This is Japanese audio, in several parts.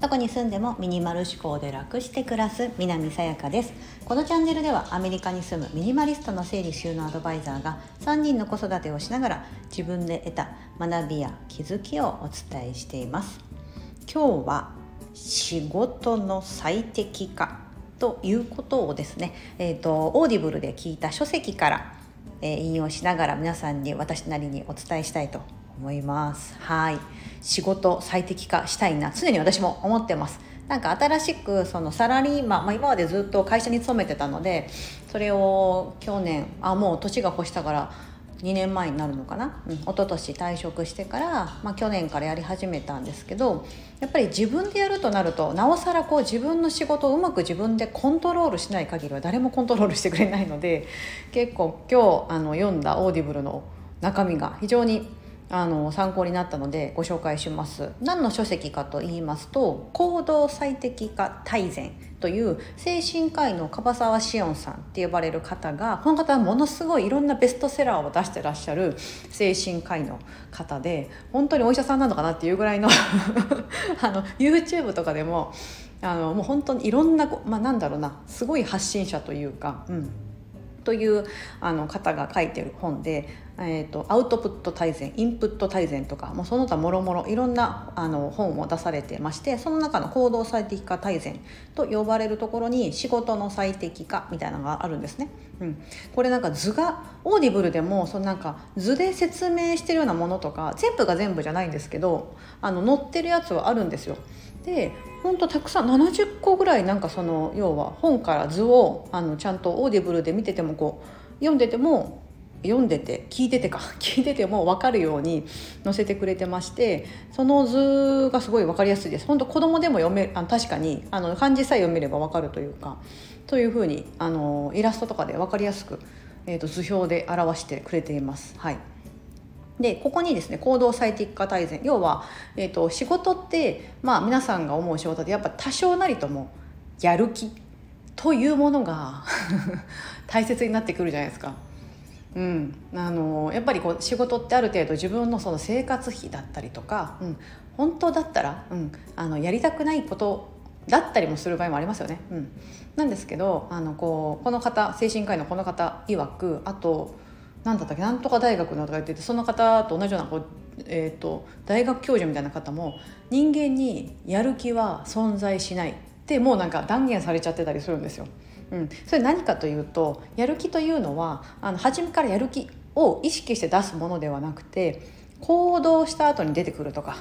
どこに住んでもミニマル思考で楽して暮らす南さやかです。このチャンネルではアメリカに住むミニマリストの整理収納アドバイザーが3人の子育てをしながら自分で得た学びや気づきをお伝えしています。今日は仕事の最適化ということをですね、オーディブルで聞いた書籍から引用しながら皆さんに私なりにお伝えしたいと思います。はい、仕事最適化したいな、常に私も思ってます。なんか新しくそのサラリーマン、今までずっと会社に勤めてたので、それを去年もう年が越したから2年前になるのかな、一昨年退職してから、去年からやり始めたんですけど、やっぱり自分でやるとなるとなおさらこう自分の仕事をうまく自分でコントロールしない限りは誰もコントロールしてくれないので、結構今日読んだオーディブルの中身が非常に参考になったのでご紹介します。何の書籍かと言いますと、行動最適化大全という精神科医の樺沢紫苑さんって呼ばれる方が、この方はものすごいいろんなベストセラーを出してらっしゃる精神科医の方で、本当にお医者さんなのかなっていうぐらいのYouTube とかでももう本当にいろんな、すごい発信者というか、という方が書いてる本で、アウトプット大全、インプット大全とか、もうその他もろもろいろんな本を出されてまして、その中の行動最適化大全と呼ばれるところに仕事の最適化みたいなのがあるんですね。これなんか図がオーディブルでもそのなんか図で説明してるようなものとか、全部が全部じゃないんですけど載ってるやつはあるんですよ。で本当たくさん70個ぐらい、なんかその要は本から図をちゃんとオーディブルで見ててもこう聞いてても分かるように載せてくれてまして、その図がすごい分かりやすいです。本当子供でも読める、確かに漢字さえ読めれば分かるというか、というふうにイラストとかで分かりやすく、図表で表してくれています。はい、でここにですね、行動最適化大全、要は、仕事って、皆さんが思う仕事でやっぱ多少なりともやる気というものが大切になってくるじゃないですか。やっぱりこう仕事ってある程度自分のその生活費だったりとか、本当だったら、やりたくないことだったりもする場合もありますよね。なんですけどこの方、精神科医のこの方曰く、あとなんとか大学のとか言ってて、その方と同じような大学教授みたいな方も、人間にやる気は存在しないってもうなんか断言されちゃってたりするんですよ。それ何かというと、やる気というのは初めからやる気を意識して出すものではなくて、行動した後に出てくるとか、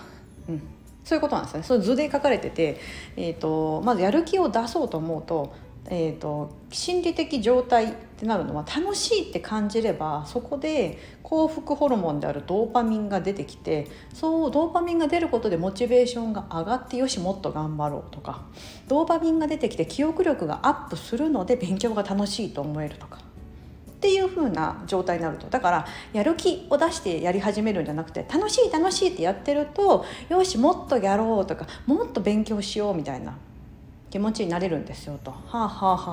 そういうことなんですね。その図で書かれてて、まずやる気を出そうと思うと、心理的状態ってなるのは、楽しいって感じればそこで幸福ホルモンであるドーパミンが出てきて、そうドーパミンが出ることでモチベーションが上がって、よしもっと頑張ろうとか、ドーパミンが出てきて記憶力がアップするので勉強が楽しいと思えるとかっていう風な状態になると、だからやる気を出してやり始めるんじゃなくて、楽しいってやってると、よしもっとやろうとか、もっと勉強しようみたいな気持ちになれるんですよと。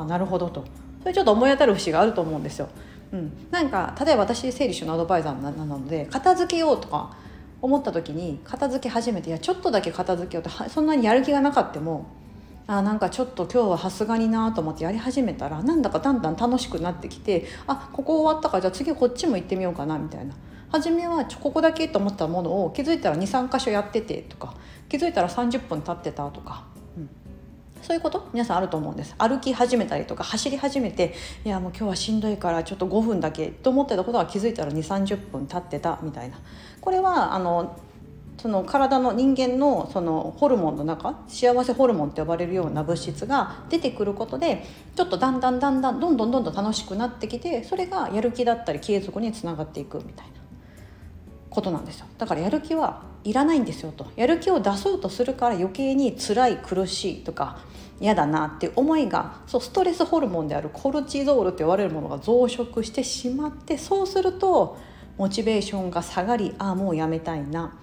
なるほどと。それちょっと思い当たる節があると思うんですよ。なんか例えば私、整理収納アドバイザーなので、片付けようとか思った時に片付け始めて、いやちょっとだけ片付けようと、そんなにやる気がなかっても、なんかちょっと今日はさすがになと思ってやり始めたら、なんだかだんだん楽しくなってきて、ここ終わったから、じゃあ次こっちも行ってみようかなみたいな。初めはここだけと思ったものを、気づいたら 2,3 箇所やっててとか、気づいたら30分経ってたとか、そういうこと皆さんあると思うんです。歩き始めたりとか走り始めて、いやもう今日はしんどいからちょっと5分だけと思ってたことは、気づいたら 2,30 分経ってたみたいな。これはその体の人間のそのホルモンの中、幸せホルモンって呼ばれるような物質が出てくることで、ちょっとだんだん楽しくなってきて、それがやる気だったり継続につながっていくみたいなことなんですよ。だからやる気はいらないんですよと。やる気を出そうとするから余計に辛い、苦しいとか嫌だなっていう思いが、ストレスホルモンであるコルチゾールと呼ばれるものが増殖してしまって、そうするとモチベーションが下がり、もうやめたいな、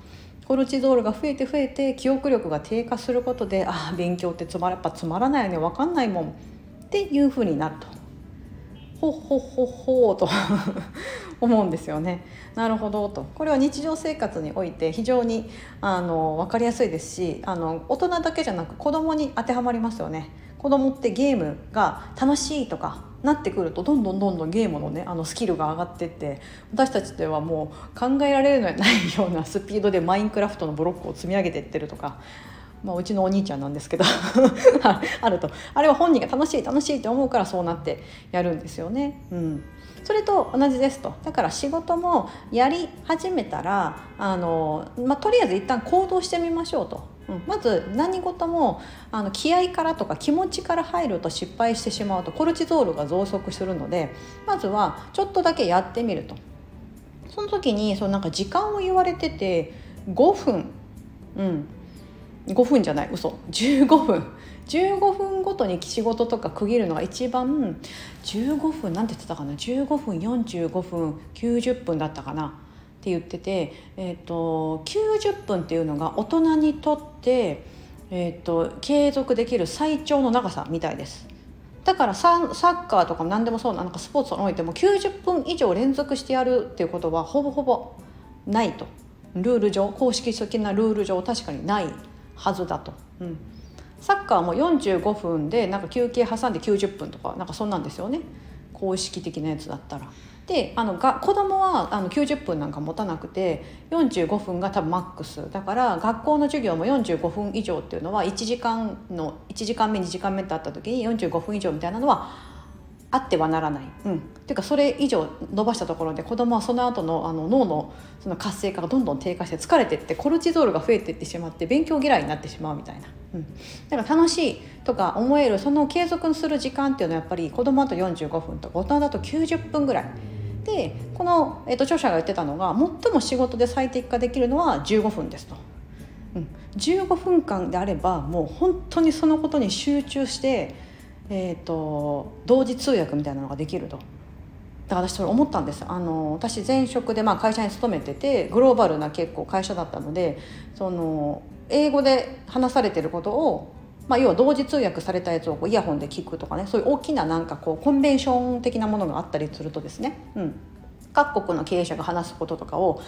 コルチゾールが増えて記憶力が低下することで、勉強ってやっぱつまらないよね、分かんないもんっていう風になると。ほっほっほっほーと思うんですよね。なるほどと。これは日常生活において非常に分かりやすいですし、大人だけじゃなく子供に当てはまりますよね。子供ってゲームが楽しいとかなってくるとどんどんゲームのねスキルが上がってって、私たちではもう考えられないようなスピードでマインクラフトのブロックを積み上げていってるとか、うちのお兄ちゃんなんですけどあると、あれは本人が楽しいって思うからそうなってやるんですよね。うん、それと同じですと。だから仕事もやり始めたらとりあえず一旦行動してみましょうと。うん、まず何事も気合からとか気持ちから入ると失敗してしまうとコルチゾールが増殖するので、まずはちょっとだけやってみると。その時に時間を言われてて5分、5分じゃない、嘘、15分ごとに仕事とか区切るのが一番、15分なんて言ってたかな、15分45分90分だったかなって言ってて、90分っていうのが大人にとって、継続できる最長の長さみたいです。だからサッカーとかも何でもそう、スポーツにおいても90分以上連続してやるっていうことはほぼないと。ルール上、公式的なルール上確かにないはずだと。うん、サッカーも45分で休憩挟んで90分とかそんなんですよね、公式的なやつだったら。で子供は90分なんか持たなくて45分が多分マックスだから、学校の授業も45分以上っていうのは1時間目2時間目ってあった時に45分以上みたいなのはあってはならない。っていうかそれ以上伸ばしたところで子供はその後の脳のその活性化がどんどん低下して疲れてってコルチゾールが増えてってしまって勉強嫌いになってしまうみたいな。だから楽しいとか思えるその継続する時間っていうのはやっぱり子供だと45分とか大人だと90分ぐらいで、この、著者が言ってたのが最も仕事で最適化できるのは15分ですと。15分間であればもう本当にそのことに集中して、同時通訳みたいなのができると。だから私それ思ったんです。私前職で会社に勤めててグローバルな結構会社だったので、その英語で話されてることを、要は同時通訳されたやつをイヤホンで聞くとかね、そういう大きなコンベンション的なものがあったりするとですね、各国の経営者が話すこととかを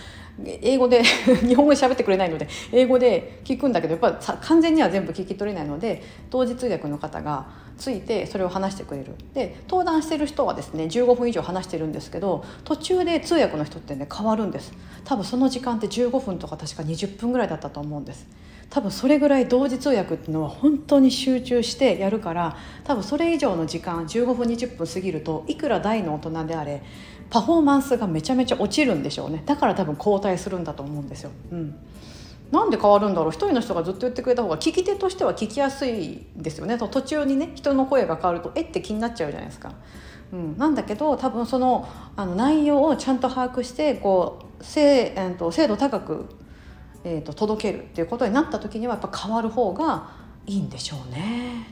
英語で日本語で喋ってくれないので英語で聞くんだけど、やっぱり完全には全部聞き取れないので同時通訳の方がついてそれを話してくれる。で登壇してる人はですね15分以上話してるんですけど、途中で通訳の人ってね変わるんです。多分その時間って15分とか確か20分ぐらいだったと思うんです。多分それぐらい同時通訳っていうのは本当に集中してやるから、多分それ以上の時間15分20分過ぎるといくら大の大人であれパフォーマンスがめちゃめちゃ落ちるんでしょうね。だから多分交代するんだと思うんですよ。なんで変わるんだろう。一人の人がずっと言ってくれた方が聞き手としては聞きやすいですよね。途中にね人の声が変わるとって気になっちゃうじゃないですか。なんだけど多分その内容をちゃんと把握して精度高く、届けるっていうことになった時にはやっぱ変わる方がいいんでしょうね。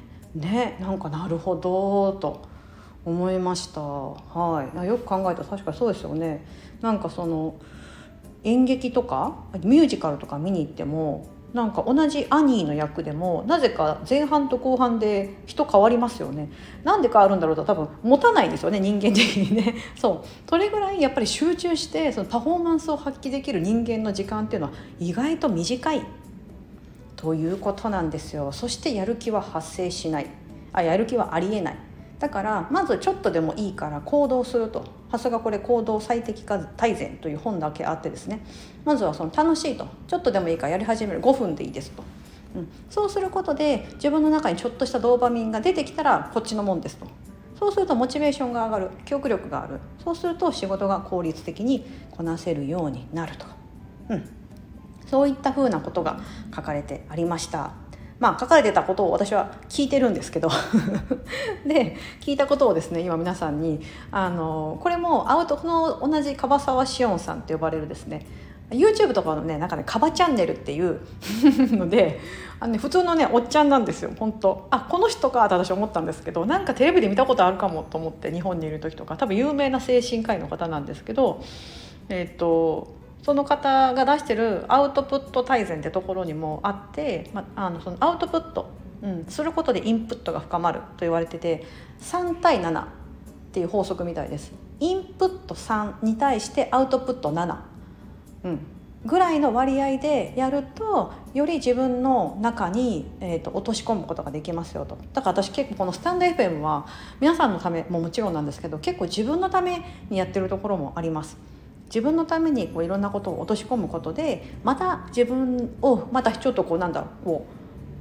なるほどと思いました。よく考えたら確かにそうですよね。その演劇とかミュージカルとか見に行っても同じアニーの役でもなぜか前半と後半で人変わりますよね。なんで変わるんだろうと多分持たないですよね、人間的にね。それぐらいやっぱり集中してそのパフォーマンスを発揮できる人間の時間っていうのは意外と短いということなんですよ。そしてやる気は発生しない、やる気はありえない。だからまずちょっとでもいいから行動すると。さすがこれ行動最適化大全という本だけあってですね、まずはその楽しいと、ちょっとでもいいからやり始める、5分でいいですと。そうすることで自分の中にちょっとしたドーパミンが出てきたらこっちのもんですと。そうするとモチベーションが上がる、記憶力がある、そうすると仕事が効率的にこなせるようになると。そういったふうなことが書かれてありました。書かれてたことを私は聞いてるんですけどで聞いたことをですね今皆さんにこれもこの同じ樺沢紫音さんと呼ばれるですね YouTube とかのねカバチャンネルっていうので普通のねおっちゃんなんですよ。本当この人かと私思ったんですけど、テレビで見たことあるかもと思って、日本にいる時とか多分有名な精神科医の方なんですけど、その方が出してるアウトプット大全ってところにもあって、そのアウトプット、することでインプットが深まると言われてて、3対7っていう法則みたいです。インプット3に対してアウトプット7、ぐらいの割合でやるとより自分の中に、落とし込むことができますよと。だから私結構このスタンド FM は皆さんのためももちろんなんですけど、結構自分のためにやってるところもあります。自分のためにこういろんなことを落とし込むことで、また自分をまたちょっとこうなんだろう、こ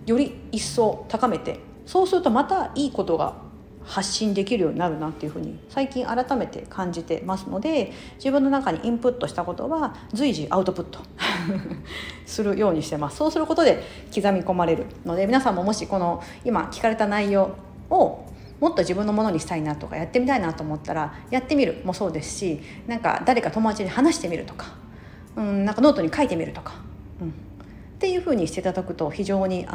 うより一層高めて、そうするとまたいいことが発信できるようになるなっていうふうに最近改めて感じてますので、自分の中にインプットしたことは随時アウトプットするようにしてます。そうすることで刻み込まれるので、皆さんももしこの今聞かれた内容をもっと自分のものにしたいなとか、やってみたいなと思ったらやってみるもそうですし、なんか誰か友達に話してみるとか、なんかノートに書いてみるとか、っていうふうにしていただくと非常に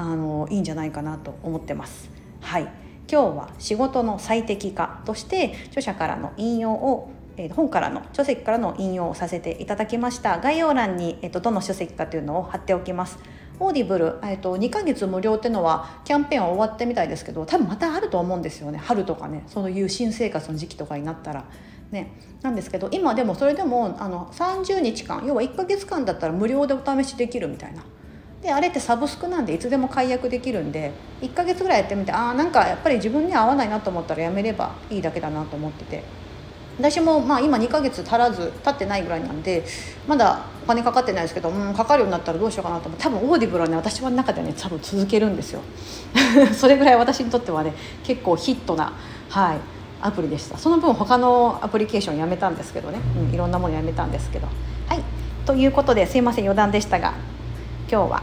いいんじゃないかなと思ってます。はい、今日は仕事の最適化として著者からの引用を、本からの書籍からの引用をさせていただきました。概要欄に、どの書籍かというのを貼っておきます。オーディブル、2ヶ月無料っていうのはキャンペーンは終わったみたいですけど、多分またあると思うんですよね。春とかね、そういう新生活の時期とかになったらね、なんですけど、今でもそれでも30日間、要は1ヶ月間だったら無料でお試しできるみたいな。であれってサブスクなんでいつでも解約できるんで、1ヶ月ぐらいやってみて、なんかやっぱり自分に合わないなと思ったらやめればいいだけだなと思ってて、私も今2ヶ月経ってないぐらいなんで、まだお金かかってないですけど、かかるようになったらどうしようかなと思って、多分オーディブルはね、私の中ではね、多分続けるんですよそれぐらい私にとってはね、結構ヒットな、アプリでした。その分他のアプリケーションやめたんですけどね、いろんなものやめたんですけど、ということで、すいません余談でしたが、今日は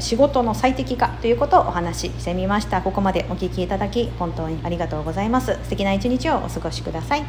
仕事の最適化ということをお話ししてみました。ここまでお聞きいただき本当にありがとうございます。素敵な一日をお過ごしください。